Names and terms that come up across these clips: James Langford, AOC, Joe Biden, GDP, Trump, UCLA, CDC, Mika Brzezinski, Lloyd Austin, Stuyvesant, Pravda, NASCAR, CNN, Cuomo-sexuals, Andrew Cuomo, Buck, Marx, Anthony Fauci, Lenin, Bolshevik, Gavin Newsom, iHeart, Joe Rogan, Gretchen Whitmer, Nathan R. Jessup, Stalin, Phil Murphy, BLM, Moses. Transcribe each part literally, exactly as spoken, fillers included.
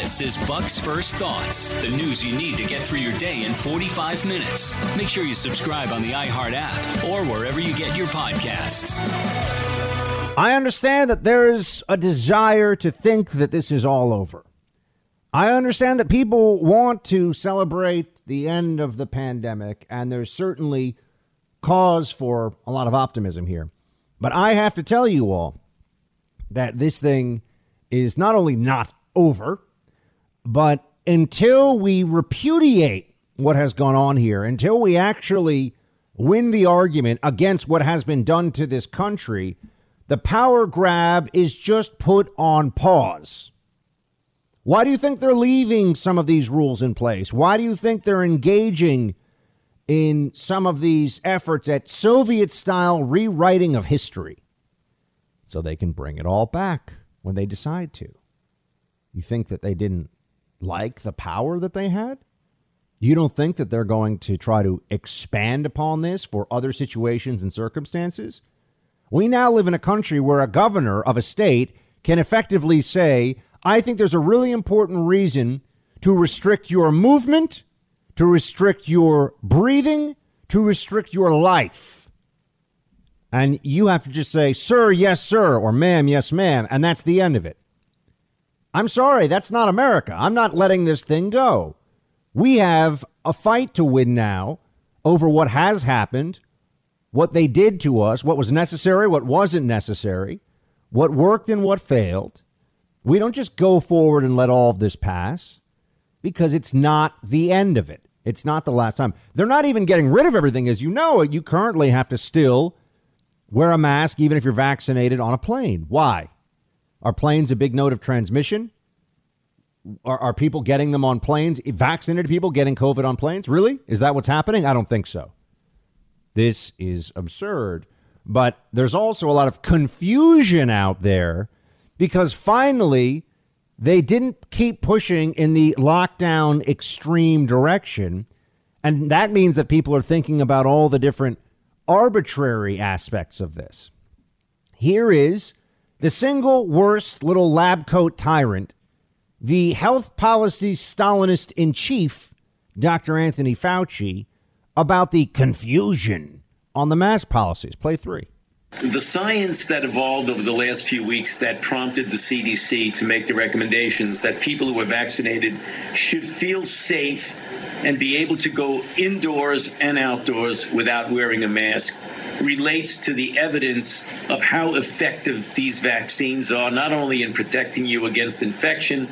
This is Buck's First Thoughts, the news you need to get through your day in forty-five minutes. Make sure you subscribe on the iHeart app or wherever you get your podcasts. I understand that there is a desire to think that this is all over. I understand that people want to celebrate the end of the pandemic, and there's certainly cause for a lot of optimism here. But I have to tell you all that this thing is not only not over, but until we repudiate what has gone on here, until we actually win the argument against what has been done to this country, the power grab is just put on pause. Why do you think they're leaving some of these rules in place? Why do you think they're engaging in some of these efforts at Soviet-style rewriting of history? So they can bring it all back when they decide to. You think that they didn't like the power that they had? You don't think that they're going to try to expand upon this for other situations and circumstances? We now live in a country where a governor of a state can effectively say, I think there's a really important reason to restrict your movement, to restrict your breathing, to restrict your life. And you have to just say, sir, yes, sir, or ma'am, yes, ma'am. And that's the end of it. I'm sorry, that's not America. I'm not letting this thing go. We have a fight to win now over what has happened, what they did to us, what was necessary, what wasn't necessary, what worked and what failed. We don't just go forward and let all of this pass, because it's not the end of it. It's not the last time. They're not even getting rid of everything as you know it. You currently have to still wear a mask, even if you're vaccinated, on a plane. Why? Are planes a big node of transmission? Are, are people getting them on planes? Vaccinated people getting COVID on planes? Really? Is that what's happening? I don't think so. This is absurd. But there's also a lot of confusion out there, because finally, they didn't keep pushing in the lockdown extreme direction. And that means that people are thinking about all the different arbitrary aspects of this. Here is the single worst little lab coat tyrant, the health policy Stalinist in chief, Doctor Anthony Fauci, about the confusion on the mask policies. Play three. The science that evolved over the last few weeks that prompted the C D C to make the recommendations that people who are vaccinated should feel safe and be able to go indoors and outdoors without wearing a mask relates to the evidence of how effective these vaccines are, not only in protecting you against infection,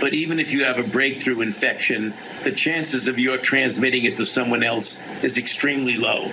but even if you have a breakthrough infection, the chances of your transmitting it to someone else is extremely low,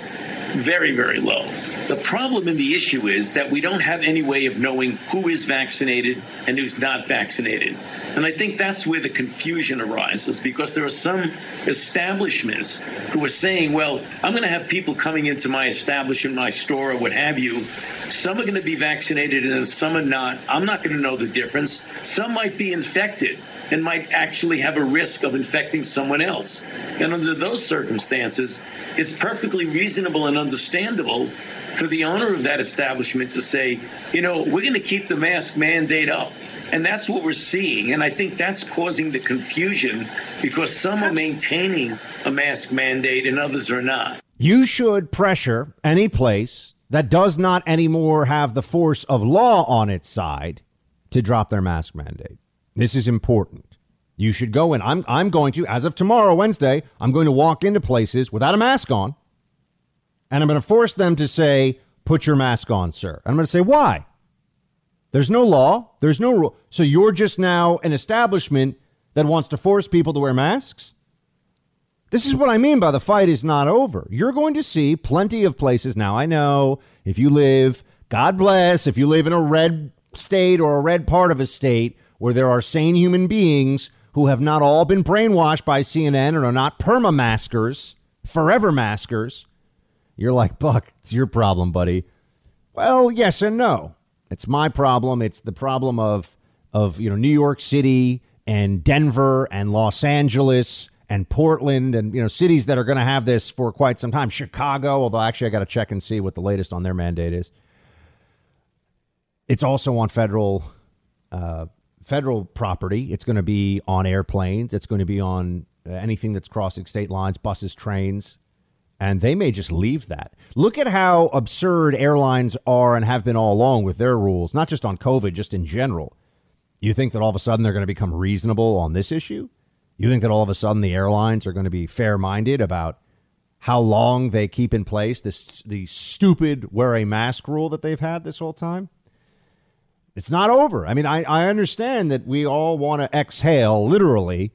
very, very low. The problem in the issue is that we don't have any way of knowing who is vaccinated and who's not vaccinated. And I think that's where the confusion arises, because there are some establishments who are saying, well, I'm going to have people coming into my establishment, my store or what have you. Some are going to be vaccinated and some are not. I'm not going to know the difference. Some might be infected and might actually have a risk of infecting someone else. And under those circumstances, it's perfectly reasonable and understandable for the owner of that establishment to say, you know, we're going to keep the mask mandate up. And that's what we're seeing. And I think that's causing the confusion, because some are maintaining a mask mandate and others are not. You should pressure any place that does not anymore have the force of law on its side to drop their mask mandate. This is important. You should go in. I'm I'm going to, as of tomorrow, Wednesday, I'm going to walk into places without a mask on. And I'm going to force them to say, put your mask on, sir. And I'm going to say, why? There's no law. There's no rule. So you're just now an establishment that wants to force people to wear masks. This is what I mean by the fight is not over. You're going to see plenty of places. Now, I know if you live, God bless, if you live in a red state or a red part of a state, where there are sane human beings who have not all been brainwashed by C N N and are not perma-maskers, forever maskers, you're like, Buck, it's your problem, buddy. Well, yes and no. It's my problem. It's the problem of, of you know, New York City and Denver and Los Angeles and Portland and, you know, cities that are going to have this for quite some time. Chicago, although actually I got to check and see what the latest on their mandate is. It's also on federal uh federal property. It's going to be on airplanes. It's going to be on anything that's crossing state lines, buses, trains. And they may just leave that. Look at how absurd airlines are and have been all along with their rules, not just on COVID, just in general. You think that all of a sudden they're going to become reasonable on this issue? You think that all of a sudden the airlines are going to be fair-minded about how long they keep in place this the stupid wear a mask rule that they've had this whole time? It's not over. I mean, I, I understand that we all want to exhale literally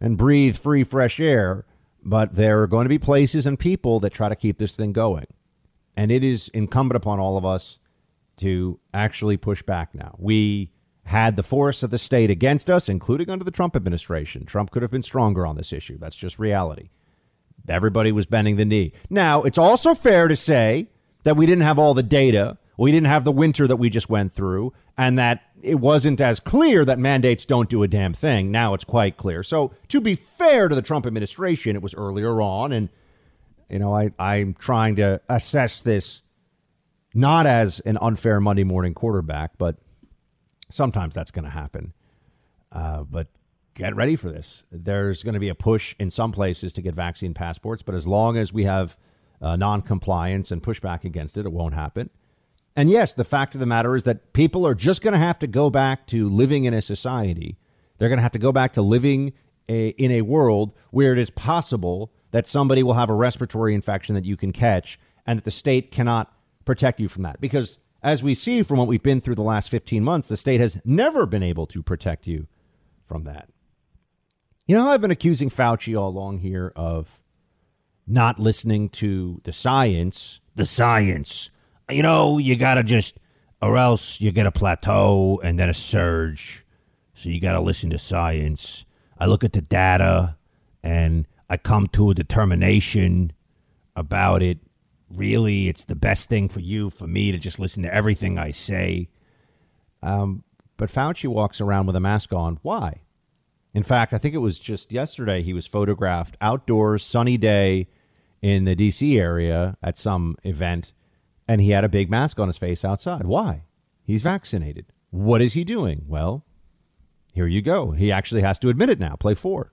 and breathe free, fresh air. But there are going to be places and people that try to keep this thing going. And it is incumbent upon all of us to actually push back now. We had the force of the state against us, including under the Trump administration. Trump could have been stronger on this issue. That's just reality. Everybody was bending the knee. Now, it's also fair to say that we didn't have all the data. We didn't have the winter that we just went through, and that it wasn't as clear that mandates don't do a damn thing. Now it's quite clear. So to be fair to the Trump administration, it was earlier on. And, you know, I, I'm trying to assess this not as an unfair Monday morning quarterback, but sometimes that's going to happen. Uh, but get ready for this. There's going to be a push in some places to get vaccine passports. But as long as we have uh, noncompliance and pushback against it, it won't happen. And yes, the fact of the matter is that people are just going to have to go back to living in a society. They're going to have to go back to living a, in a world where it is possible that somebody will have a respiratory infection that you can catch and that the state cannot protect you from that. Because as we see from what we've been through the last fifteen months, the state has never been able to protect you from that. You know, I've been accusing Fauci all along here of not listening to the science, the science. You know, you got to just, or else you get a plateau and then a surge. So you got to listen to science. I look at the data and I come to a determination about it. Really, it's the best thing for you, for me to just listen to everything I say. Um, but Fauci walks around with a mask on. Why? In fact, I think it was just yesterday he was photographed outdoors, sunny day in the D C area at some event. And he had a big mask on his face outside. Why? He's vaccinated. What is he doing? Well, here you go. He actually has to admit it now. Play four.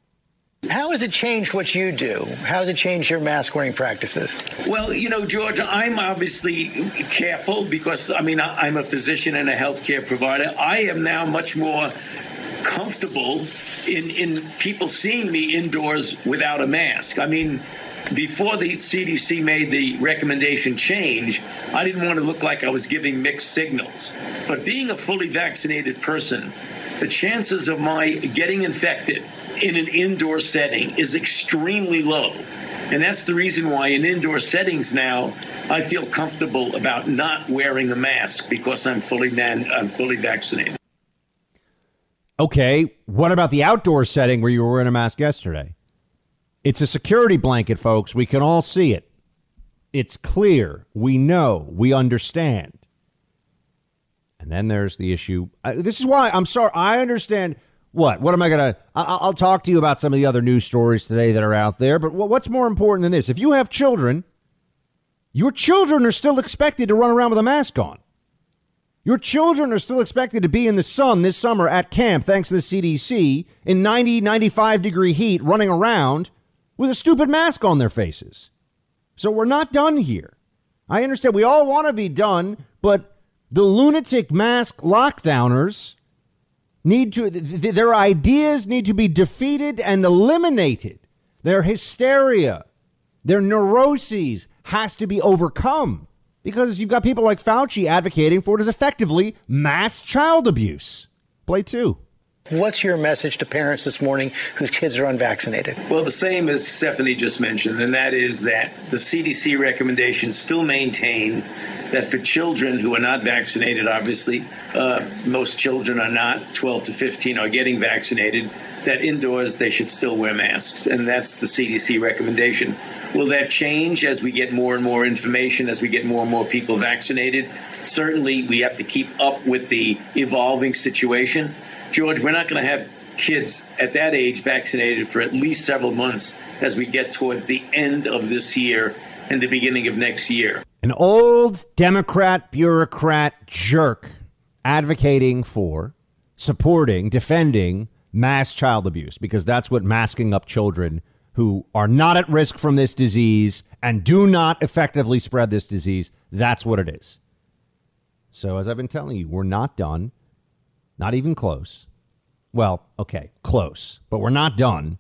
How has it changed what you do? How has it changed your mask wearing practices? Well, you know, George, I'm obviously careful because, I mean, I'm a physician and a healthcare provider. I am now much more comfortable in, in people seeing me indoors without a mask. I mean, before the C D C made the recommendation change, I didn't want to look like I was giving mixed signals. But being a fully vaccinated person, the chances of my getting infected in an indoor setting is extremely low. And that's the reason why in indoor settings now, I feel comfortable about not wearing a mask because I'm fully man, I'm fully vaccinated. Okay, what about the outdoor setting where you were wearing a mask yesterday? It's a security blanket, folks. We can all see it. It's clear. We know. We understand. And then there's the issue. Uh, this is why I'm sorry. I understand. What? What am I going to? I'll talk to you about some of the other news stories today that are out there. But what's more important than this? If you have children, your children are still expected to run around with a mask on. Your children are still expected to be in the sun this summer at camp, thanks to the C D C, in ninety, ninety-five degree heat, running around with a stupid mask on their faces. So we're not done here. I understand we all want to be done, but the lunatic mask lockdowners need to, th- th- their ideas need to be defeated and eliminated. Their hysteria, their neuroses has to be overcome because you've got people like Fauci advocating for what is effectively mass child abuse. Play two. What's your message to parents this morning whose kids are unvaccinated? Well, the same as Stephanie just mentioned, and that is that the C D C recommendations still maintain that for children who are not vaccinated, obviously, uh, most children are not, twelve to fifteen are getting vaccinated, that indoors they should still wear masks. And that's the C D C recommendation. Will that change as we get more and more information, as we get more and more people vaccinated? Certainly, we have to keep up with the evolving situation. George, we're not going to have kids at that age vaccinated for at least several months as we get towards the end of this year and the beginning of next year. An old Democrat bureaucrat jerk advocating for supporting, defending mass child abuse, because that's what masking up children who are not at risk from this disease and do not effectively spread this disease. That's what it is. So as I've been telling you, we're not done. Not even close. Well, OK, close, but we're not done.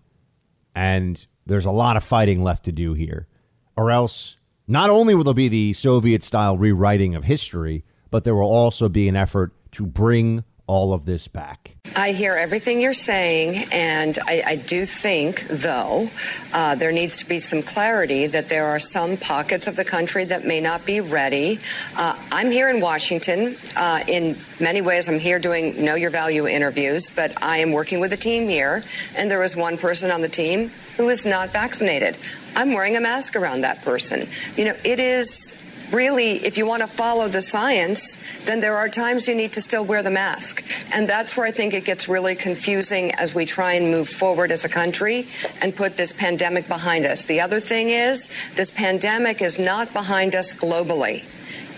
And there's a lot of fighting left to do here, or else not only will there be the Soviet style rewriting of history, but there will also be an effort to bring all of this back. I hear everything you're saying, and I, I do think, though, uh, there needs to be some clarity that there are some pockets of the country that may not be ready. Uh, I'm here in Washington. Uh, in many ways, I'm here doing Know Your Value interviews, but I am working with a team here, and there is one person on the team who is not vaccinated. I'm wearing a mask around that person. You know, it is... Really, if you want to follow the science, then there are times you need to still wear the mask. And that's where I think it gets really confusing as we try and move forward as a country and put this pandemic behind us. The other thing is, this pandemic is not behind us globally.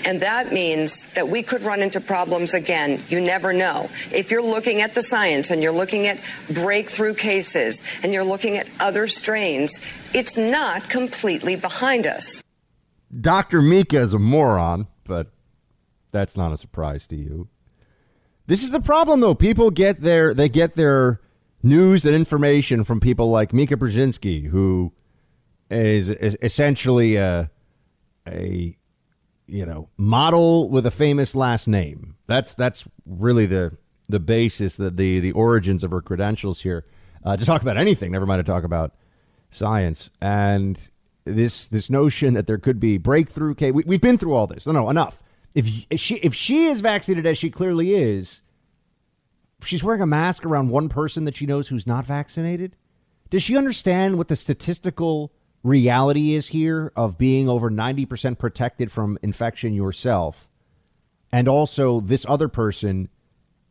And that means that we could run into problems again. You never know. If you're looking at the science and you're looking at breakthrough cases and you're looking at other strains, it's not completely behind us. Doctor Mika is a moron, but that's not a surprise to you. This is the problem, though. People get their they get their news and information from people like Mika Brzezinski, who is, is essentially a a you know model with a famous last name. That's that's really the the basis, the the, the origins of her credentials here uh, to talk about anything. Never mind to talk about science. And This this notion that there could be breakthrough. Okay, we, we've been through all this. No, no, enough. If, if she if she is vaccinated, as she clearly is, she's wearing a mask around one person that she knows who's not vaccinated. Does she understand what the statistical reality is here of being over ninety percent protected from infection yourself? And also this other person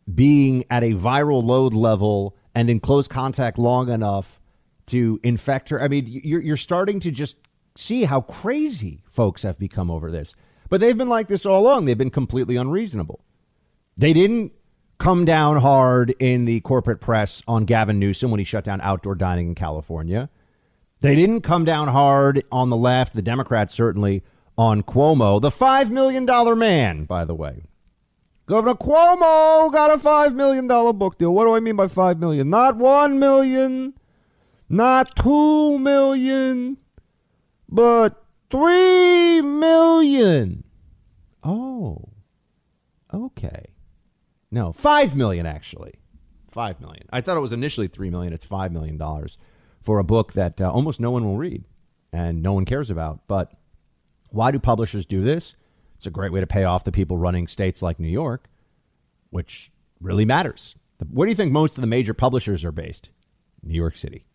being at a viral load level and in close contact long enough to infect her. I mean, you're, you're starting to just see how crazy folks have become over this. But they've been like this all along. They've been completely unreasonable. They didn't come down hard in the corporate press on Gavin Newsom when he shut down outdoor dining in California. They didn't come down hard on the left, the Democrats certainly, on Cuomo, the five million dollars man, by the way. Governor Cuomo got a five million dollars book deal. What do I mean by five million dollars? Not one million dollars. Not two million, but three million. Oh, okay. No, five million, actually. Five million. I thought it was initially three million. It's five million dollars for a book that uh, almost no one will read and no one cares about. But why do publishers do this? It's a great way to pay off the people running states like New York, which really matters. Where do you think most of the major publishers are based? New York City.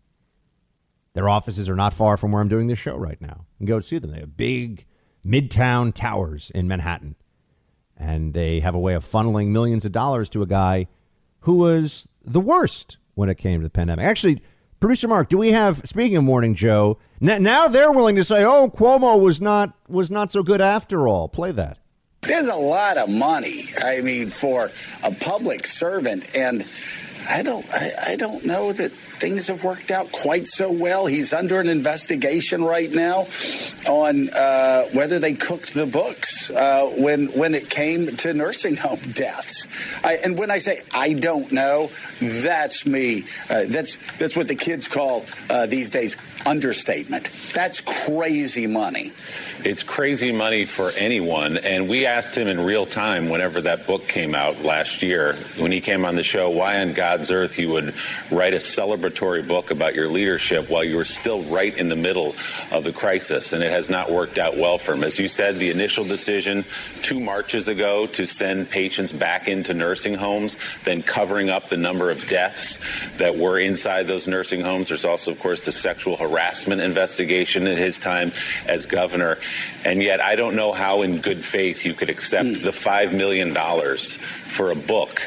Their offices are not far from where I'm doing this show right now. You can go see them. They have big midtown towers in Manhattan. And they have a way of funneling millions of dollars to a guy who was the worst when it came to the pandemic. Actually, producer Mark, do we have, speaking of Morning Joe, n- now they're willing to say, oh, Cuomo was not was not so good after all. Play that. There's a lot of money, I mean, for a public servant. And I don't I, I don't know that things have worked out quite so well. He's under an investigation right now on uh, whether they cooked the books uh, when when it came to nursing home deaths. I, and when I say I don't know, that's me. Uh, that's that's what the kids call uh, these days understatement. That's crazy money. It's crazy money for anyone. And we asked him in real time whenever that book came out last year, when he came on the show, why on God's earth you would write a celebratory book about your leadership while you were still right in the middle of the crisis. And it has not worked out well for him. As you said, the initial decision two Marches ago to send patients back into nursing homes, then covering up the number of deaths that were inside those nursing homes. There's also, of course, the sexual harassment investigation in his time as governor. And yet I don't know how in good faith you could accept mm. the five million dollars for a book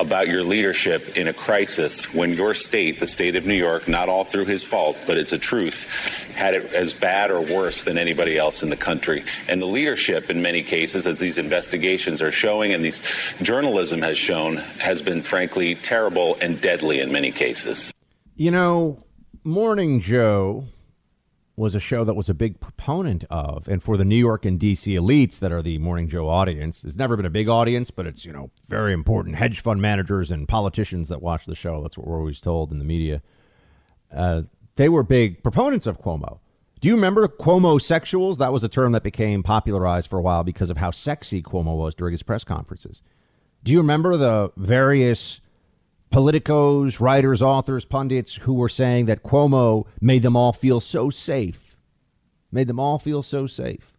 about your leadership in a crisis when your state, the state of New York, not all through his fault, but it's a truth, had it as bad or worse than anybody else in the country. And the leadership, in many cases, as these investigations are showing and these journalism has shown, has been, frankly, terrible and deadly in many cases. You know, Morning Joe was a show that was a big proponent of, and for the New York and D C elites that are the Morning Joe audience, it's never been a big audience, but it's, you know, very important. Hedge fund managers and politicians that watch the show, that's what we're always told in the media. Uh, they were big proponents of Cuomo. Do you remember Cuomo-sexuals? That was a term that became popularized for a while because of how sexy Cuomo was during his press conferences. Do you remember the various politicos, writers, authors, pundits who were saying that Cuomo made them all feel so safe, made them all feel so safe?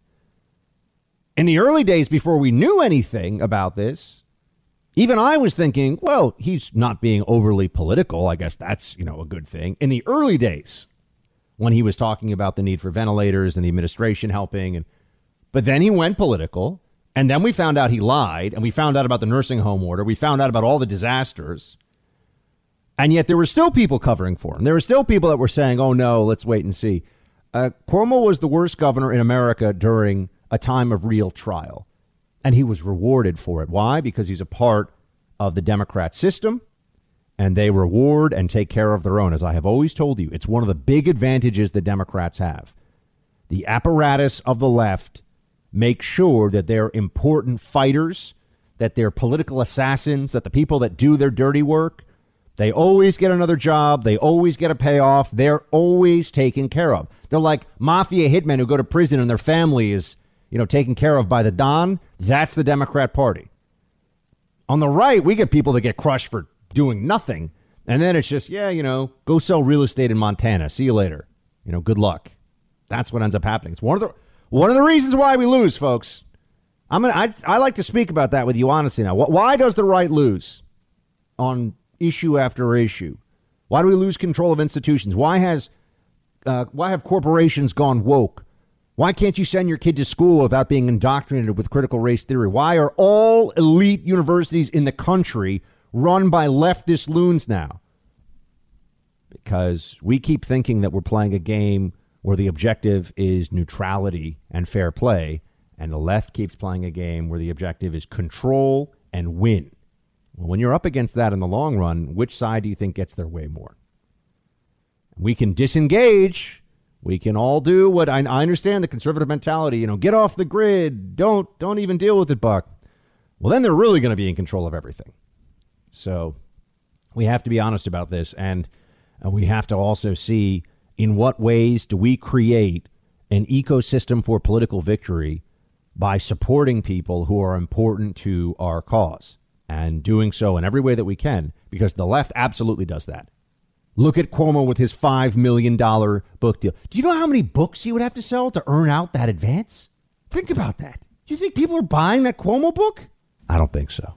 In the early days, before we knew anything about this, even I was thinking, well, he's not being overly political. I guess that's, you know, a good thing. In the early days, when he was talking about the need for ventilators and the administration helping, and but then he went political. And then we found out he lied, and we found out about the nursing home order. We found out about all the disasters. And yet there were still people covering for him. There were still people that were saying, oh, no, let's wait and see. Uh, Cuomo was the worst governor in America during a time of real trial. And he was rewarded for it. Why? Because he's a part of the Democrat system. And they reward and take care of their own. As I have always told you, it's one of the big advantages the Democrats have. The apparatus of the left make sure that they're important fighters, that they're political assassins, that the people that do their dirty work, they always get another job. They always get a payoff. They're always taken care of. They're like mafia hitmen who go to prison and their family is, you know, taken care of by the Don. That's the Democrat Party. On the right, we get people that get crushed for doing nothing. And then it's just, yeah, you know, go sell real estate in Montana. See you later. You know, good luck. That's what ends up happening. It's one of the one of the reasons why we lose, folks. I'm gonna, I, I like to speak about that with you honestly now. Why does the right lose on issue after issue? Why do we lose control of institutions? Why has uh, why have corporations gone woke? Why can't you send your kid to school without being indoctrinated with critical race theory? Why are all elite universities in the country run by leftist loons now? Because we keep thinking that we're playing a game where the objective is neutrality and fair play, and the left keeps playing a game where the objective is control and win. Well, when you're up against that in the long run, which side do you think gets their way more? We can disengage. We can all do what I, I understand the conservative mentality, you know, get off the grid. Don't don't even deal with it, Buck. Well, then they're really going to be in control of everything. So we have to be honest about this. And uh, we have to also see, in what ways do we create an ecosystem for political victory by supporting people who are important to our cause and doing so in every way that we can? Because the left absolutely does that. Look at Cuomo with his five million dollar book deal. Do you know how many books he would have to sell to earn out that advance? Think about that. Do you think people are buying that Cuomo book? I don't think so.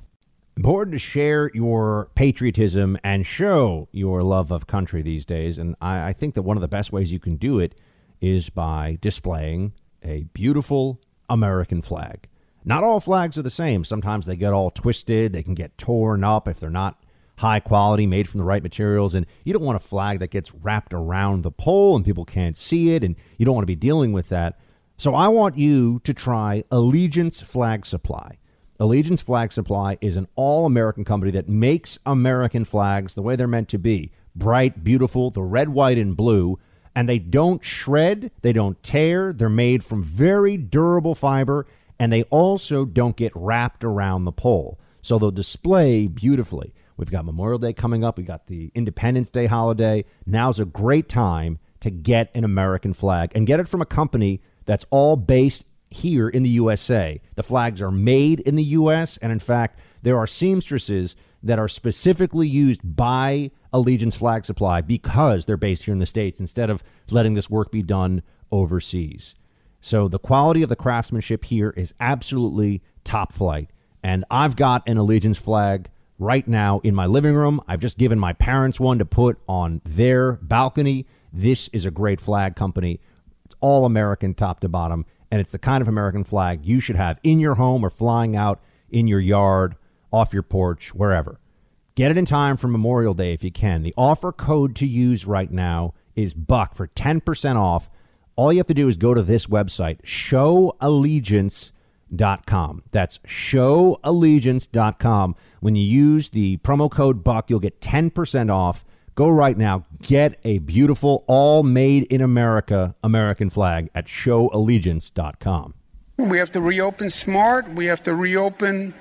Important to share your patriotism and show your love of country these days. And I, I think that one of the best ways you can do it is by displaying a beautiful American flag. Not all flags are the same. Sometimes they get all twisted. They can get torn up if they're not high quality, made from the right materials. And you don't want a flag that gets wrapped around the pole and people can't see it. And you don't want to be dealing with that. So I want you to try Allegiance Flag Supply. Allegiance Flag Supply is an all-American company that makes American flags the way they're meant to be. Bright, beautiful, the red, white, and blue. And they don't shred. They don't tear. They're made from very durable fiber. And they also don't get wrapped around the pole. So they'll display beautifully. We've got Memorial Day coming up. We've got the Independence Day holiday. Now's a great time to get an American flag and get it from a company that's all based here in the U S A. The flags are made in the U S. And in fact, there are seamstresses that are specifically used by Allegiance Flag Supply because they're based here in the States instead of letting this work be done overseas. So the quality of the craftsmanship here is absolutely top flight. And I've got an Allegiance flag right now in my living room. I've just given my parents one to put on their balcony. This is a great flag company. It's all American top to bottom. And it's the kind of American flag you should have in your home or flying out in your yard, off your porch, wherever. Get it in time for Memorial Day if you can. The offer code to use right now is BUCK for ten percent off all you have to do is go to this website, show allegiance dot com. That's show allegiance dot com. When you use the promo code Buck, you'll get ten percent off. Go right now. Get a beautiful, all made in America, American flag at show allegiance dot com. We have to reopen smart. We have to reopen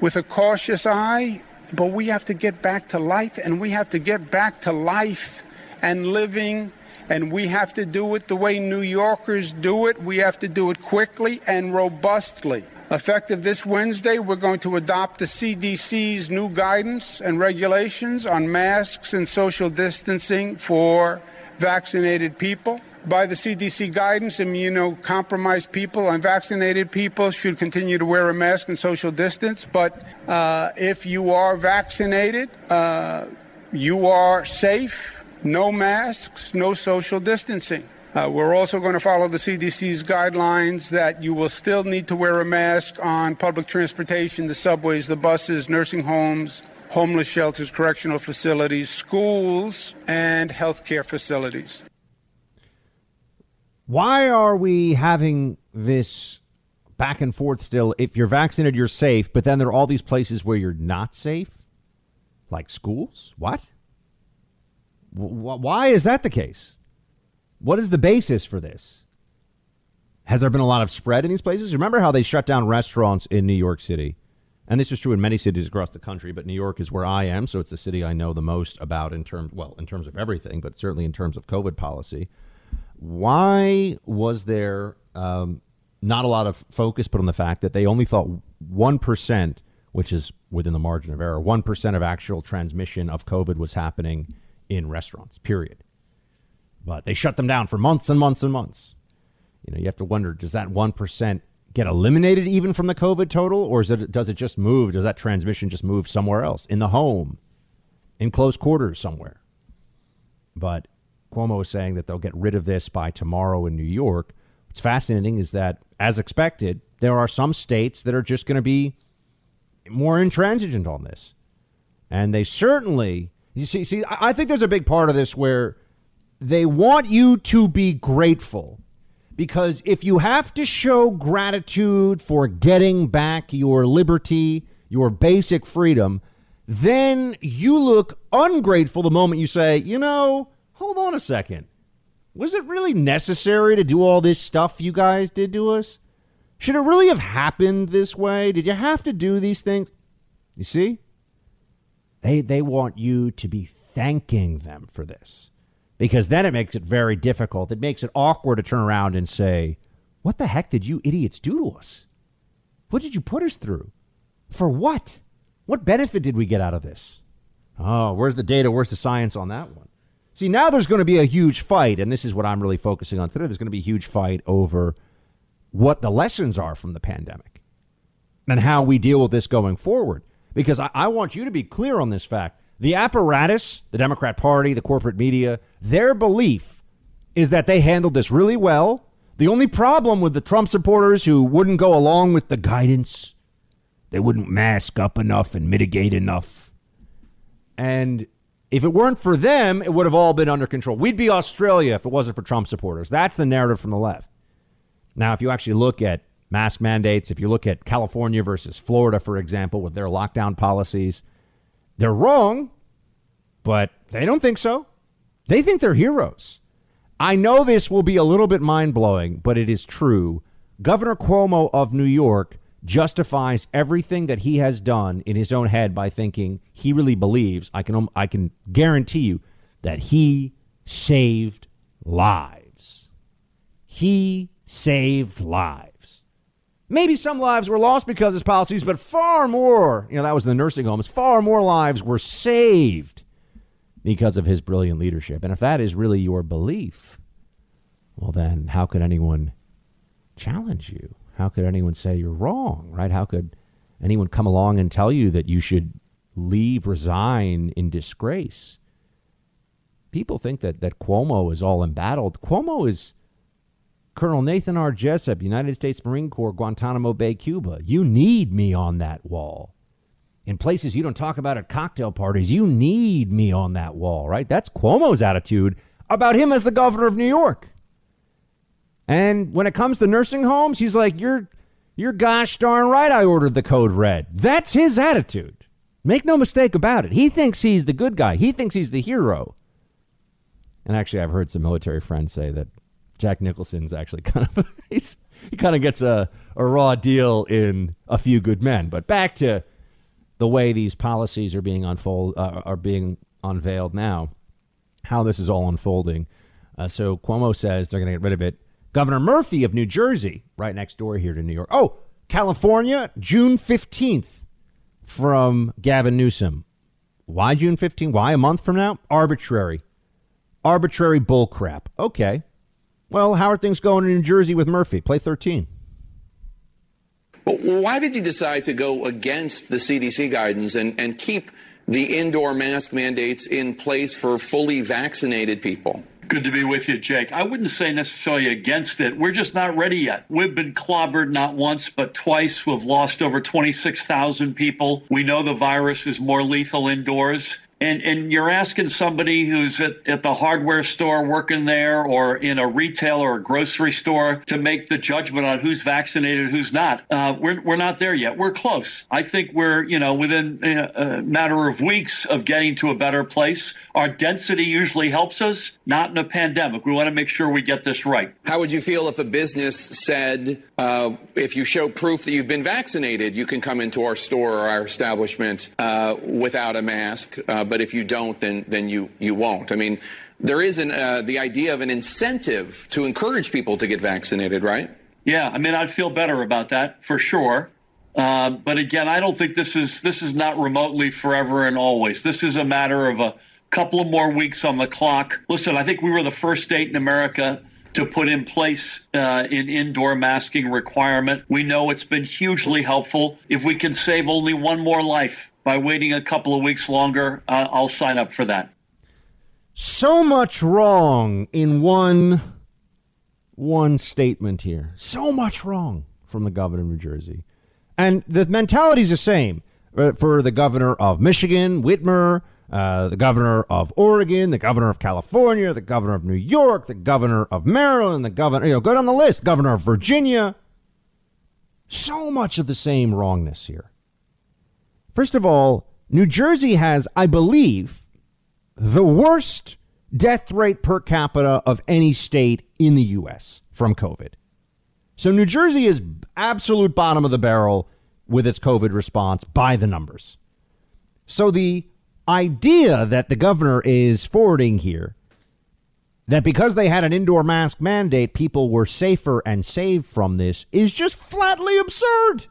with a cautious eye. But we have to get back to life, and we have to get back to life and living. And we have to do it the way New Yorkers do it. We have to do it quickly and robustly. Effective this Wednesday, we're going to adopt the C D C's new guidance and regulations on masks and social distancing for vaccinated people. By the C D C guidance, immunocompromised people and vaccinated people should continue to wear a mask and social distance. But uh, if you are vaccinated, uh, you are safe. No masks, no social distancing. Uh, we're also going to follow the C D C's guidelines that you will still need to wear a mask on public transportation, the subways, the buses, nursing homes, homeless shelters, correctional facilities, schools, and healthcare facilities. Why are we having this back and forth still? If you're vaccinated, you're safe, but then there are all these places where you're not safe, like schools? What? Why is that the case? What is the basis for this? Has there been a lot of spread in these places? Remember how they shut down restaurants in New York City? And this is true in many cities across the country, but New York is where I am, so it's the city I know the most about in terms, well, in terms of everything, but certainly in terms of COVID policy. Why was there um, not a lot of focus put on the fact that they only thought one percent, which is within the margin of error, one percent of actual transmission of COVID was happening in restaurants, period. But they shut them down for months and months and months. You know, you have to wonder, does that one percent get eliminated even from the COVID total? Or is it, does it just move? Does that transmission just move somewhere else? In the home, in close quarters somewhere? But Cuomo is saying that they'll get rid of this by tomorrow in New York. What's fascinating is that, as expected, there are some states that are just going to be more intransigent on this. And they certainly... You see, see, I think there's a big part of this where they want you to be grateful, because if you have to show gratitude for getting back your liberty, your basic freedom, then you look ungrateful the moment you say, you know, hold on a second. Was it really necessary to do all this stuff you guys did to us? Should it really have happened this way? Did you have to do these things? You see? They they want you to be thanking them for this, because then it makes it very difficult. It makes it awkward to turn around and say, what the heck did you idiots do to us? What did you put us through? For what? What benefit did we get out of this? Oh, where's the data? Where's the science on that one? See, now there's going to be a huge fight. And this is what I'm really focusing on today. There's going to be a huge fight over what the lessons are from the pandemic and how we deal with this going forward. Because I, I want you to be clear on this fact. The apparatus, the Democrat Party, the corporate media, their belief is that they handled this really well. The only problem with the Trump supporters who wouldn't go along with the guidance, they wouldn't mask up enough and mitigate enough. And if it weren't for them, it would have all been under control. We'd be Australia if it wasn't for Trump supporters. That's the narrative from the left. Now, if you actually look at mask mandates, if you look at California versus Florida, for example, with their lockdown policies, they're wrong, but they don't think so. They think they're heroes. I know this will be a little bit mind-blowing, but it is true. Governor Cuomo of New York justifies everything that he has done in his own head by thinking he really believes, I can, I can guarantee you, that he saved lives. He saved lives. Maybe some lives were lost because of his policies, but far more, you know, that was in the nursing homes, far more lives were saved because of his brilliant leadership. And if that is really your belief, well, then how could anyone challenge you? How could anyone say you're wrong, right? How could anyone come along and tell you that you should leave, resign in disgrace? People think that, that Cuomo is all embattled. Cuomo is... Colonel Nathan R. Jessup, United States Marine Corps, Guantanamo Bay, Cuba. You need me on that wall. In places you don't talk about at cocktail parties, you need me on that wall, right? That's Cuomo's attitude about him as the governor of New York. And when it comes to nursing homes, he's like, you're you're gosh darn right I ordered the code red. That's his attitude. Make no mistake about it. He thinks he's the good guy. He thinks he's the hero. And actually, I've heard some military friends say that Jack Nicholson's actually kind of he's, he kind of gets a, a raw deal in A Few Good Men. But back to the way these policies are being unfold uh, are being unveiled now, how this is all unfolding. Uh, so Cuomo says they're going to get rid of it. Governor Murphy of New Jersey, right next door here to New York. Oh, California, June fifteenth from Gavin Newsom. Why June fifteenth? Why a month from now? Arbitrary. Arbitrary bullcrap. Okay. Well, how are things going in New Jersey with Murphy? Play thirteen. Well, why did you decide to go against the C D C guidance and, and keep the indoor mask mandates in place for fully vaccinated people? Good to be with you, Jake. I wouldn't say necessarily against it. We're just not ready yet. We've been clobbered not once, but twice. We've lost over twenty-six thousand people. We know the virus is more lethal indoors. And and you're asking somebody who's at, at the hardware store working there or in a retail or a grocery store to make the judgment on who's vaccinated, who's not. Uh, we're, we're not there yet. We're close. I think we're, you know, within a matter of weeks of getting to a better place. Our density usually helps us, not in a pandemic. We want to make sure we get this right. How would you feel if a business said, uh, if you show proof that you've been vaccinated, you can come into our store or our establishment uh, without a mask? Uh, But if you don't, then then you you won't. I mean, there is an uh, the idea of an incentive to encourage people to get vaccinated, right? Yeah, I mean, I'd feel better about that for sure. Uh, but again, I don't think this is this is not remotely forever and always. This is a matter of a couple of more weeks on the clock. Listen, I think we were the first state in America to put in place uh, an indoor masking requirement. We know it's been hugely helpful. If we can save only one more life by waiting a couple of weeks longer, uh, I'll sign up for that. So much wrong in one one statement here. So much wrong from the governor of New Jersey. And the mentality is the same for the governor of Michigan, Whitmer, uh, the governor of Oregon, the governor of California, the governor of New York, the governor of Maryland, the governor, you know, go down the list, governor of Virginia. So much of the same wrongness here. First of all, New Jersey has, I believe, the worst death rate per capita of any state in the U S from COVID. So New Jersey is absolute bottom of the barrel with its COVID response by the numbers. So the idea that the governor is forwarding here, that because they had an indoor mask mandate, people were safer and saved from this, is just flatly absurd.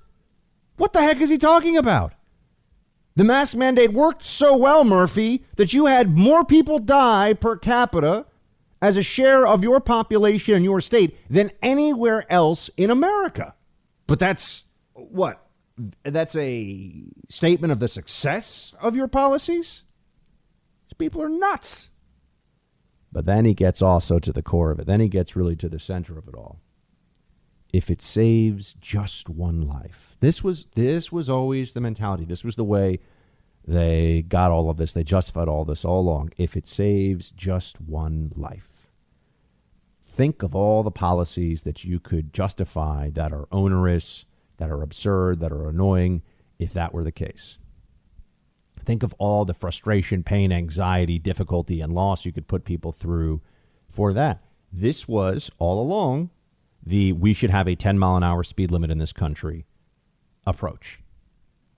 What the heck is he talking about? The mask mandate worked so well, Murphy, that you had more people die per capita as a share of your population in your state than anywhere else in America. But that's what? That's a statement of the success of your policies? These people are nuts. But then he gets also to the core of it. Then he gets really to the center of it all. If it saves just one life. This was this was always the mentality. This was the way they got all of this. They justified all this all along. If it saves just one life. Think of all the policies that you could justify that are onerous, that are absurd, that are annoying, if that were the case. Think of all the frustration, pain, anxiety, difficulty, and loss you could put people through for that. This was all along the we should have a ten mile an hour speed limit in this country approach.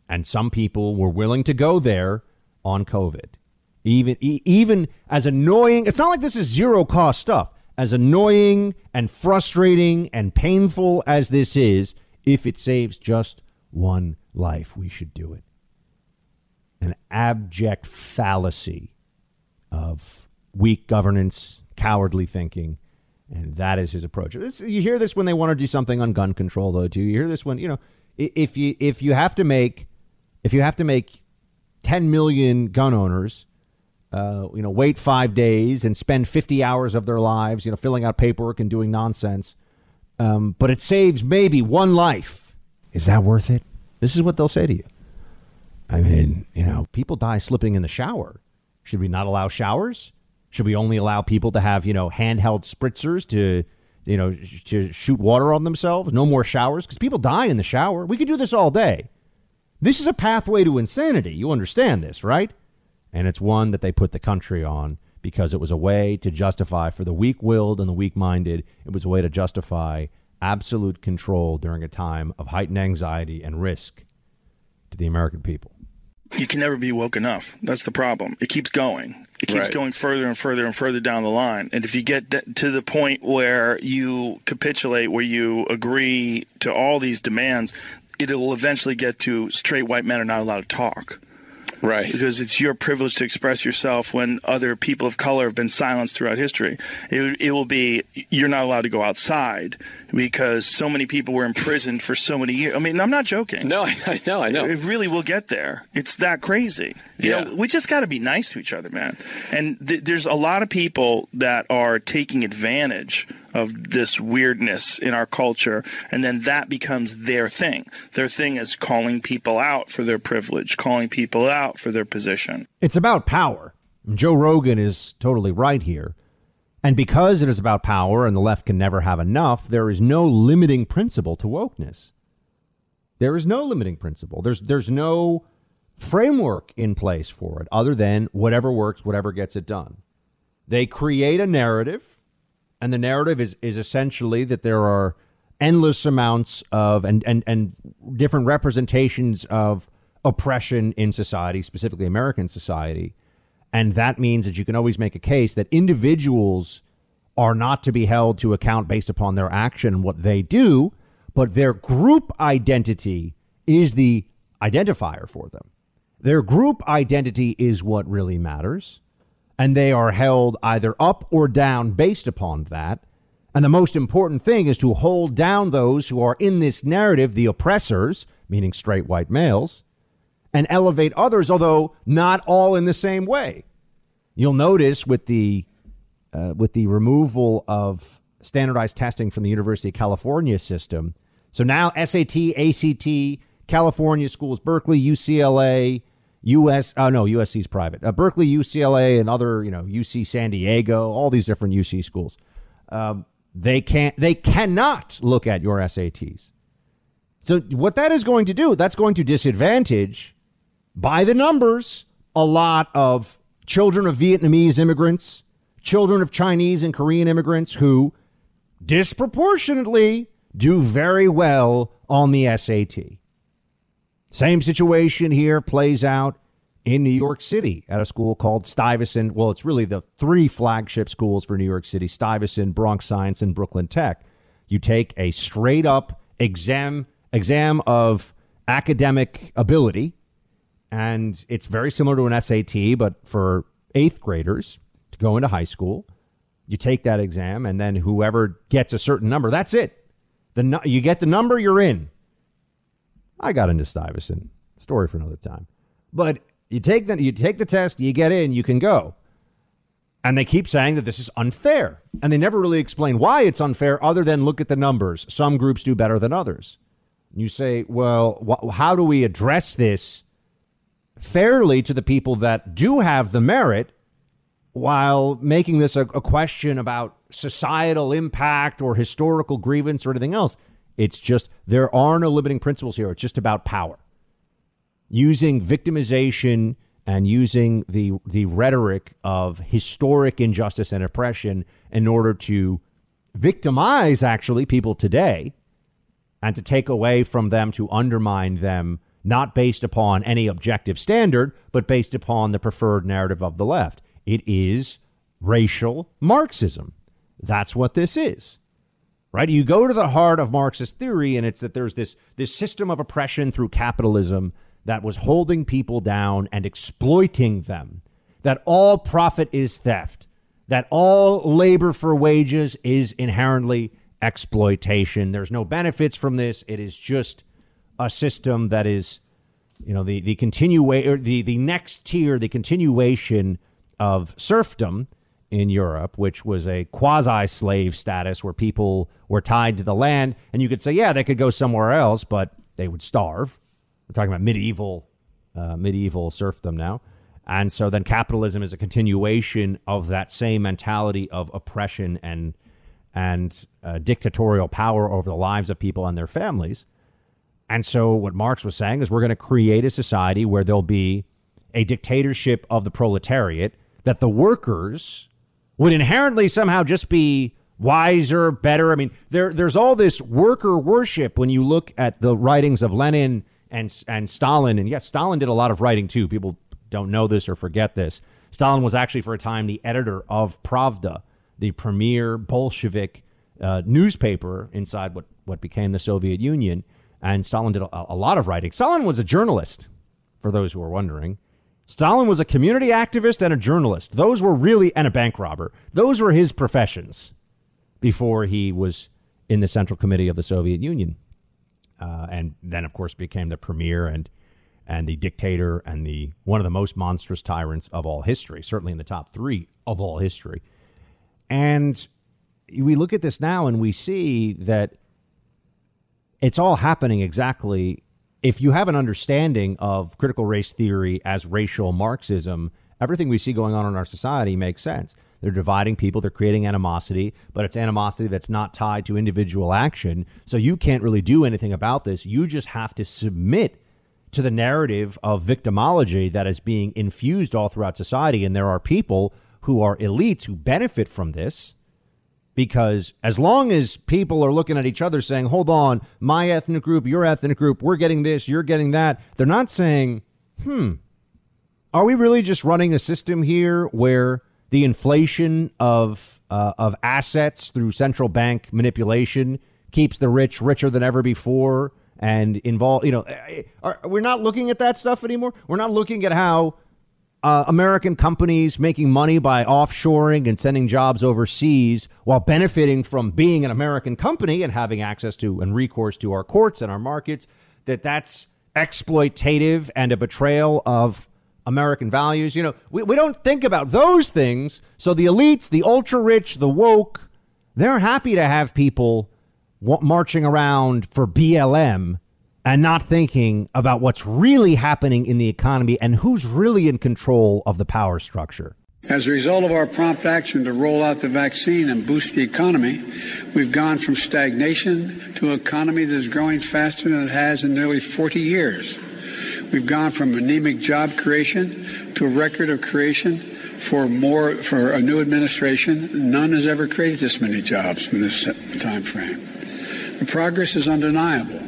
And some people were willing to go there on COVID, even even as annoying. It's not like this is zero cost stuff. As annoying and frustrating and painful as this is, if it saves just one life, we should do it. An abject fallacy of weak governance, cowardly thinking. And that is his approach. It's, you hear this when they want to do something on gun control, though, too. You hear this when, you know, if you if you have to make if you have to make ten million gun owners, uh, you know, wait five days and spend fifty hours of their lives, you know, filling out paperwork and doing nonsense. Um, but it saves maybe one life. Is that worth it? This is what they'll say to you. I mean, you know, people die slipping in the shower. Should we not allow showers? Should we only allow people to have, you know, handheld spritzers to you know, to shoot water on themselves. No more showers because people die in the shower. We could do this all day. This is a pathway to insanity. You understand this, right? And it's one that they put the country on because it was a way to justify for the weak-willed and the weak-minded. It was a way to justify absolute control during a time of heightened anxiety and risk to the American people. You can never be woke enough. That's the problem. It keeps going. It keeps right. going further and further and further down the line. And if you get to the point where you capitulate, where you agree to all these demands, it will eventually get to straight white men are not allowed to talk. Right. Because it's your privilege to express yourself when other people of color have been silenced throughout history. It, it will be you're not allowed to go outside because so many people were imprisoned for so many years. I mean, I'm not joking. No, I know. I know. It really will get there. It's that crazy. You yeah. know, we just got to be nice to each other, man. And th- there's a lot of people that are taking advantage of this weirdness in our culture, and then that becomes their thing. Their thing is calling people out for their privilege, calling people out for their position. It's about power. Joe Rogan is totally right here. And because it is about power and the left can never have enough, there is no limiting principle to wokeness. There is no limiting principle. There's there's no framework in place for it other than whatever works, whatever gets it done. They create a narrative. And the narrative is, is essentially that there are endless amounts of and, and, and different representations of oppression in society, specifically American society. And that means that you can always make a case that individuals are not to be held to account based upon their action and what they do, but their group identity is the identifier for them. Their group identity is what really matters. And they are held either up or down based upon that. And the most important thing is to hold down those who are in this narrative, the oppressors, meaning straight white males, and elevate others, although not all in the same way. You'll notice with the uh, with the removal of standardized testing from the University of California system. So now S A T, A C T, California schools, Berkeley, U C L A, U S Oh, no, U S C's private. Uh, Berkeley, U C L A and other, you know, U C San Diego, all these different U C schools. Um, they can't they cannot look at your S A Ts. So what that is going to do, that's going to disadvantage by the numbers a lot of children of Vietnamese immigrants, children of Chinese and Korean immigrants who disproportionately do very well on the S A T. Same situation here plays out in New York City at a school called Stuyvesant. Well, it's really the three flagship schools for New York City: Stuyvesant, Bronx Science, and Brooklyn Tech. You take a straight up exam exam of academic ability, and it's very similar to an S A T, but for eighth graders to go into high school. You take that exam, and then whoever gets a certain number, that's it. The you get the number, you're in. I got into Stuyvesant. Story for another time. But you take the you take the test, you get in, you can go. And they keep saying that this is unfair. And they never really explain why it's unfair other than look at the numbers. Some groups do better than others. You say, well, wh- how do we address this fairly to the people that do have the merit while making this a, a question about societal impact or historical grievance or anything else? It's just there are no limiting principles here. It's just about power. Using victimization and using the the rhetoric of historic injustice and oppression in order to victimize, actually, people today and to take away from them, to undermine them, not based upon any objective standard, but based upon the preferred narrative of the left. It is racial Marxism. That's what this is. Right. You go to the heart of Marxist theory, and it's that there's this this system of oppression through capitalism that was holding people down and exploiting them, that all profit is theft, that all labor for wages is inherently exploitation. There's no benefits from this. It is just a system that is, you know, the the continua- the the next tier, the continuation of serfdom in Europe, which was a quasi-slave status where people were tied to the land. And you could say, yeah, they could go somewhere else, but they would starve. We're talking about medieval uh, medieval serfdom now. And so then capitalism is a continuation of that same mentality of oppression and and uh, dictatorial power over the lives of people and their families. And so what Marx was saying is we're going to create a society where there'll be a dictatorship of the proletariat, that the workers would inherently somehow just be wiser, better. I mean, there there's all this worker worship when you look at the writings of Lenin and and Stalin. And yes, Stalin did a lot of writing, too. People don't know this or forget this. Stalin was actually for a time the editor of Pravda, the premier Bolshevik uh, newspaper inside what, what became the Soviet Union. And Stalin did a, a lot of writing. Stalin was a journalist, for those who are wondering. Stalin was a community activist and a journalist. Those were really, and a bank robber. Those were his professions before he was in the Central Committee of the Soviet Union. Uh, and then, of course, became the premier and and the dictator and the one of the most monstrous tyrants of all history, certainly in the top three of all history. And we look at this now and we see that it's all happening exactly. If you have an understanding of critical race theory as racial Marxism, everything we see going on in our society makes sense. They're dividing people. They're creating animosity, but it's animosity that's not tied to individual action. So you can't really do anything about this. You just have to submit to the narrative of victimology that is being infused all throughout society. And there are people who are elites who benefit from this, because as long as people are looking at each other saying, hold on, my ethnic group, your ethnic group, we're getting this, you're getting that. They're not saying, hmm, are we really just running a system here where the inflation of uh, of assets through central bank manipulation keeps the rich richer than ever before and involve, you know, are, we're not looking at that stuff anymore. We're not looking at how uh, American companies making money by offshoring and sending jobs overseas while benefiting from being an American company and having access to and recourse to our courts and our markets, that that's exploitative and a betrayal of American values. You know, we, we don't think about those things. So the elites, the ultra rich, the woke, they're happy to have people w- marching around for B L M and not thinking about what's really happening in the economy and who's really in control of the power structure. As a result of our prompt action to roll out the vaccine and boost the economy, we've gone from stagnation to an economy that is growing faster than it has in nearly forty years. We've gone from anemic job creation to a record of creation for more for a new administration. None has ever created this many jobs in this time frame. The progress is undeniable,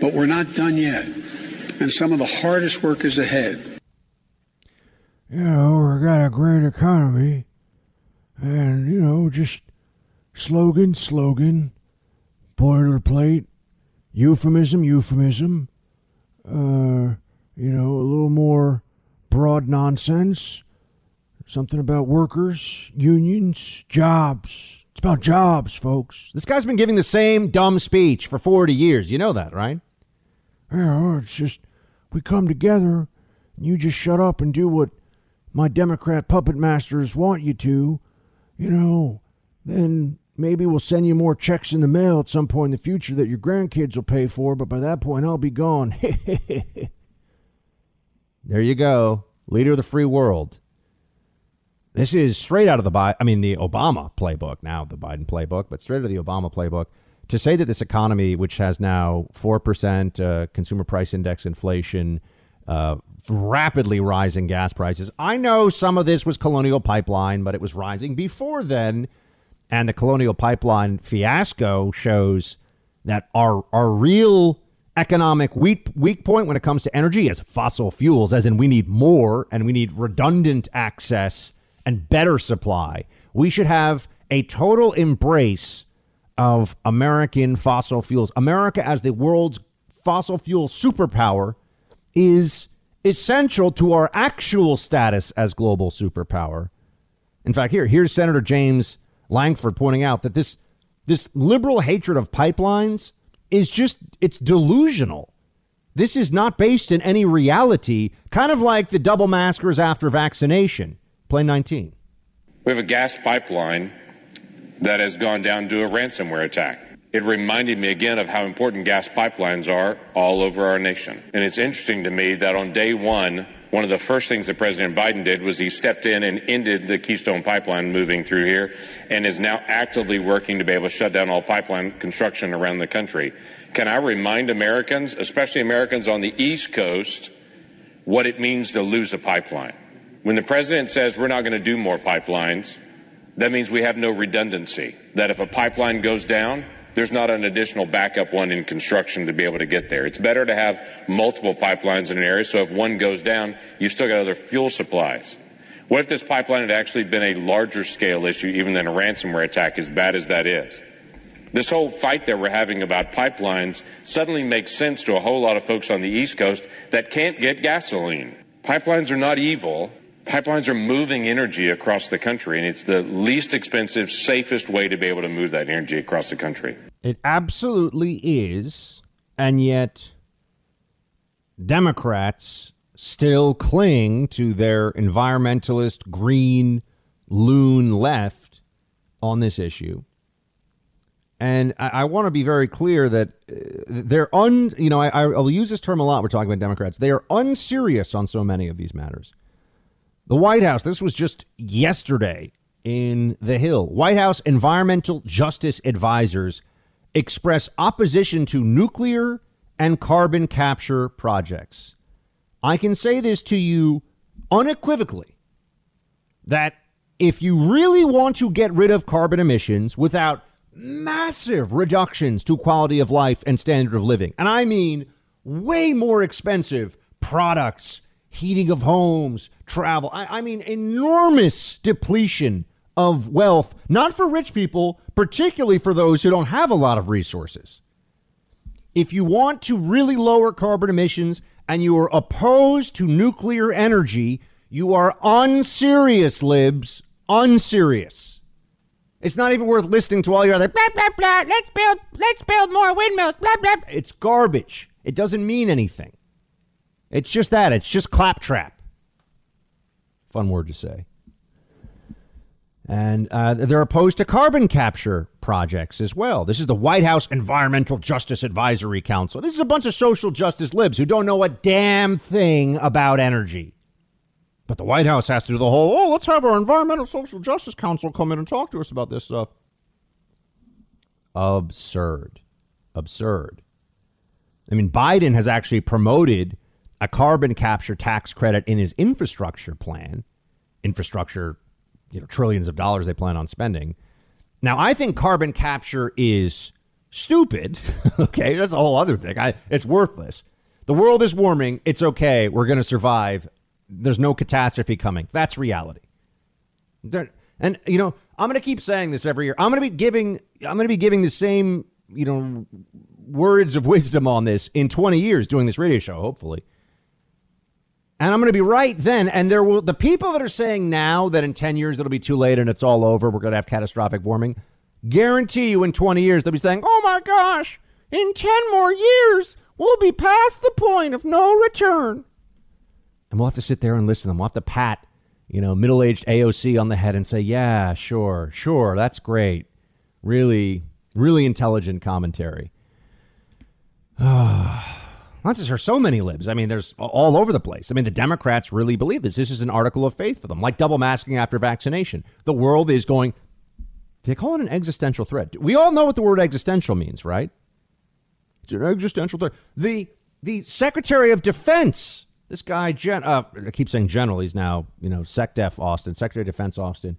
but we're not done yet. And some of the hardest work is ahead. You know, we've got a great economy and, you know, just slogan, slogan, boilerplate, euphemism, euphemism. Uh, you know, a little more broad nonsense, something about workers, unions, jobs. It's about jobs, folks. This guy's been giving the same dumb speech for forty years. You know that, right? You know, it's just we come together and you just shut up and do what my Democrat puppet masters want you to, you know, then maybe we'll send you more checks in the mail at some point in the future that your grandkids will pay for. But by that point, I'll be gone. There you go. Leader of the free world. This is straight out of the Bi- I mean, the Obama playbook, now the Biden playbook, but straight out of the Obama playbook to say that this economy, which has now four percent uh, consumer price index inflation, uh, rapidly rising gas prices. I know some of this was Colonial Pipeline, but it was rising before then. And the Colonial Pipeline fiasco shows that our our real economic weak, weak point when it comes to energy is fossil fuels, as in we need more and we need redundant access and better supply. We should have a total embrace of American fossil fuels. America as the world's fossil fuel superpower is essential to our actual status as global superpower. In fact, here, here's Senator James Langford pointing out that this this liberal hatred of pipelines is just, it's delusional. This is not based in any reality, kind of like the double maskers after vaccination. Play nineteen. We have a gas pipeline that has gone down to a ransomware attack. it reminded me again of how important gas pipelines are all over our nation. And it's interesting to me that on day one, one of the first things that President Biden did was he stepped in and ended the Keystone Pipeline moving through here and is now actively working to be able to shut down all pipeline construction around the country. Can I remind Americans, especially Americans on the East Coast, what it means to lose a pipeline? When the president says we're not going to do more pipelines, that means we have no redundancy, that if a pipeline goes down, there's not an additional backup one in construction to be able to get there. It's better to have multiple pipelines in an area, so if one goes down, you've still got other fuel supplies. What if this pipeline had actually been a larger scale issue even than a ransomware attack, as bad as that is? This whole fight that we're having about pipelines suddenly makes sense to a whole lot of folks on the East Coast that can't get gasoline. Pipelines are not evil. Pipelines are moving energy across the country, and it's the least expensive, safest way to be able to move that energy across the country. It absolutely is, and yet Democrats still cling to their environmentalist green loon left on this issue. And I, I want to be very clear that uh, they're un, you know, I, I'll use this term a lot. We're talking about Democrats. They are unserious on so many of these matters. The White House, this was just yesterday in The Hill. White House environmental justice advisors express opposition to nuclear and carbon capture projects. I can say this to you unequivocally, that if you really want to get rid of carbon emissions without massive reductions to quality of life and standard of living, and I mean way more expensive products, heating of homes, travel. I, I mean, enormous depletion of wealth, not for rich people, particularly for those who don't have a lot of resources. If you want to really lower carbon emissions and you are opposed to nuclear energy, you are unserious, libs, unserious. It's not even worth listening to all your other blah, blah, blah. Let's build, let's build more windmills, blah, blah. It's garbage. It doesn't mean anything. It's just that. It's just claptrap. Fun word to say. And uh, they're opposed to carbon capture projects as well. This is the White House Environmental Justice Advisory Council. This is a bunch of social justice libs who don't know a damn thing about energy. But the White House has to do the whole, oh, let's have our Environmental Social Justice Council come in and talk to us about this stuff. Absurd. Absurd. I mean, Biden has actually promoted a carbon capture tax credit in his infrastructure plan, infrastructure, you know, trillions of dollars they plan on spending. Now, I think carbon capture is stupid. OK, that's a whole other thing. I, it's worthless. The world is warming. It's OK. We're going to survive. There's no catastrophe coming. That's reality. There, and, you know, I'm going to keep saying this every year. I'm going to be giving I'm going to be giving the same, you know, words of wisdom on this in twenty years doing this radio show, hopefully. And I'm going to be right then. And there will the people that are saying now that in ten years it'll be too late and it's all over, we're going to have catastrophic warming. Guarantee you in twenty years they'll be saying, oh, my gosh, in ten more years, we'll be past the point of no return. And we'll have to sit there and listen to them. We'll have to pat, you know, middle-aged A O C on the head and say, yeah, sure, sure. That's great. Really, really intelligent commentary. Ah. Not just her, so many libs. I mean, there's all over the place. I mean, the Democrats really believe this. This is an article of faith for them, like double masking after vaccination. The world is going. They call it an existential threat. We all know what the word existential means, right? It's an existential threat. The the Secretary of Defense, this guy, Gen, uh, I keep saying general. He's now, you know, SecDef Austin, Secretary of Defense Austin.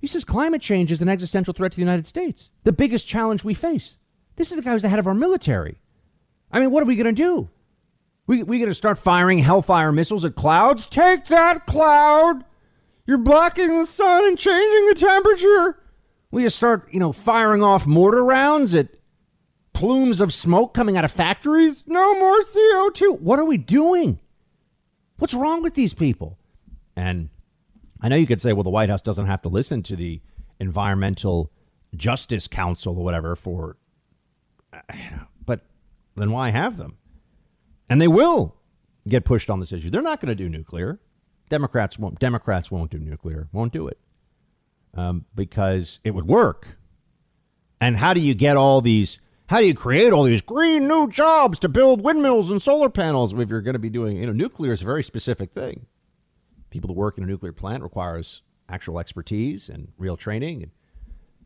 He says climate change is an existential threat to the United States, the biggest challenge we face. This is the guy who's the head of our military. I mean, what are we going to do? We we going to start firing hellfire missiles at clouds? Take that, cloud! You're blocking the sun and changing the temperature. We just start, you know, firing off mortar rounds at plumes of smoke coming out of factories. No more C O two. What are we doing? What's wrong with these people? And I know you could say, well, the White House doesn't have to listen to the Environmental Justice Council or whatever for, you know, then why have them? And they will get pushed on this issue. They're not going to do nuclear. Democrats won't. Democrats won't do nuclear. Won't do it um, because it would work. And how do you get all these, how do you create all these green new jobs to build windmills and solar panels if you're going to be doing, you know, nuclear is a very specific thing. People to work in a nuclear plant requires actual expertise and real training.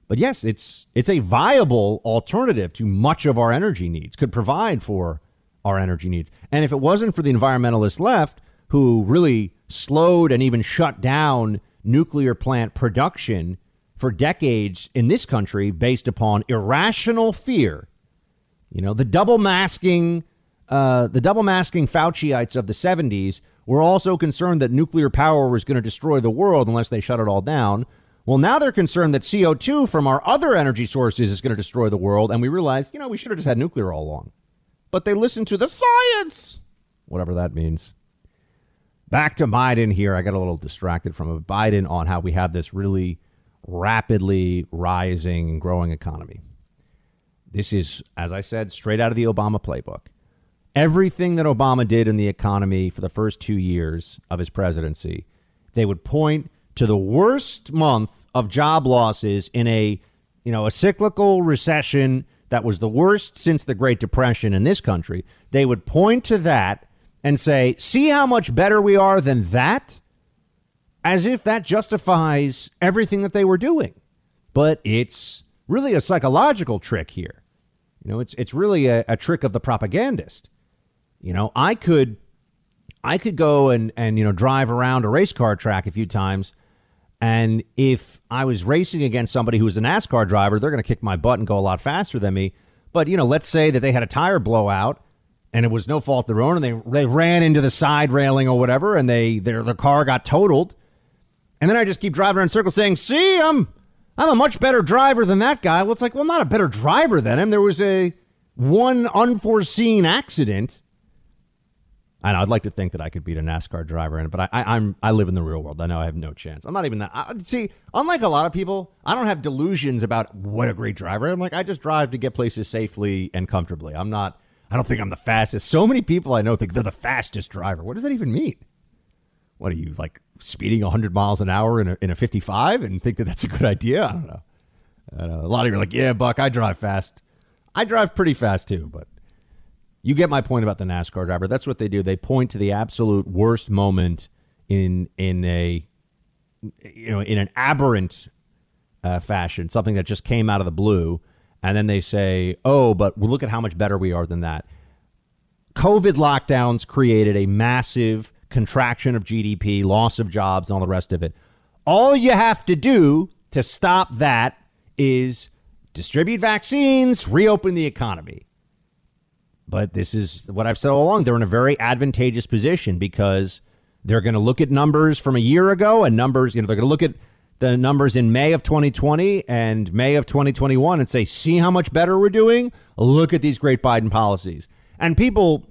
But yes, it's it's a viable alternative to much of our energy needs, could provide for our energy needs. And if it wasn't for the environmentalist left, who really slowed and even shut down nuclear plant production for decades in this country based upon irrational fear, you know, the double masking, uh, the double masking Fauciites of the seventies were also concerned that nuclear power was going to destroy the world unless they shut it all down. Well, now they're concerned that C O two from our other energy sources is going to destroy the world. And we realize, you know, we should have just had nuclear all along. But they listen to the science, whatever that means. Back to Biden here. I got a little distracted from Biden on how we have this really rapidly rising and growing economy. This is, as I said, straight out of the Obama playbook. Everything that Obama did in the economy for the first two years of his presidency, they would point to the worst month of job losses in a, you know, a cyclical recession that was the worst since the Great Depression in this country. They would point to that and say, see how much better we are than that, as if that justifies everything that they were doing. But it's really a psychological trick here. You know, it's it's really a, a trick of the propagandist. You know, I could I could go and, and, you know, drive around a race car track a few times. And if I was racing against somebody who was a NASCAR driver, they're going to kick my butt and go a lot faster than me. But, you know, let's say that they had a tire blowout and it was no fault of their own, and they they ran into the side railing or whatever, and they their the car got totaled. And then I just keep driving around in circles saying, see, I'm, I'm a much better driver than that guy. Well, it's like, well, not a better driver than him. There was a one unforeseen accident. I know, I'd like to think that I could beat a NASCAR driver in it, but I, I, I'm, I live in the real world. I know I have no chance. I'm not even that. I, see, unlike a lot of people, I don't have delusions about what a great driver I am. Like, I just drive to get places safely and comfortably. I'm not... I don't think I'm the fastest. So many people I know think they're the fastest driver. What does that even mean? What are you, like, speeding one hundred miles an hour in a, in a fifty-five and think that that's a good idea? I don't know. I don't know. A lot of you are like, yeah, Buck, I drive fast. I drive pretty fast, too. But you get my point about the NASCAR driver. That's what they do. They point to the absolute worst moment in in a, you know, in an aberrant uh, fashion, something that just came out of the blue. And then they say, oh, but look at how much better we are than that. COVID lockdowns created a massive contraction of G D P, loss of jobs, and all the rest of it. All you have to do to stop that is distribute vaccines, reopen the economy. But this is what I've said all along. They're in a very advantageous position because they're going to look at numbers from a year ago and numbers, you know, they're going to look at the numbers in May of twenty twenty and May of twenty twenty-one and say, see how much better we're doing. Look at these great Biden policies. And people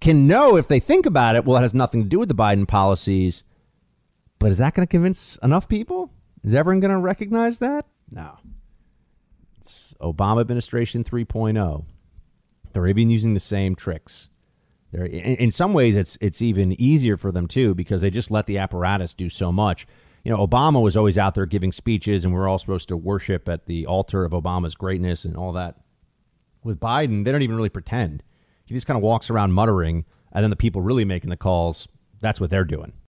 can know if they think about it, well, it has nothing to do with the Biden policies. But is that going to convince enough people? Is everyone going to recognize that? No. It's Obama administration three point oh. They're even using the same tricks. They're, in, in some ways, it's it's even easier for them, too, because they just let the apparatus do so much. You know, Obama was always out there giving speeches and we're all supposed to worship at the altar of Obama's greatness and all that. With Biden, they don't even really pretend. He just kind of walks around muttering, and then the people really making the calls, that's what they're doing.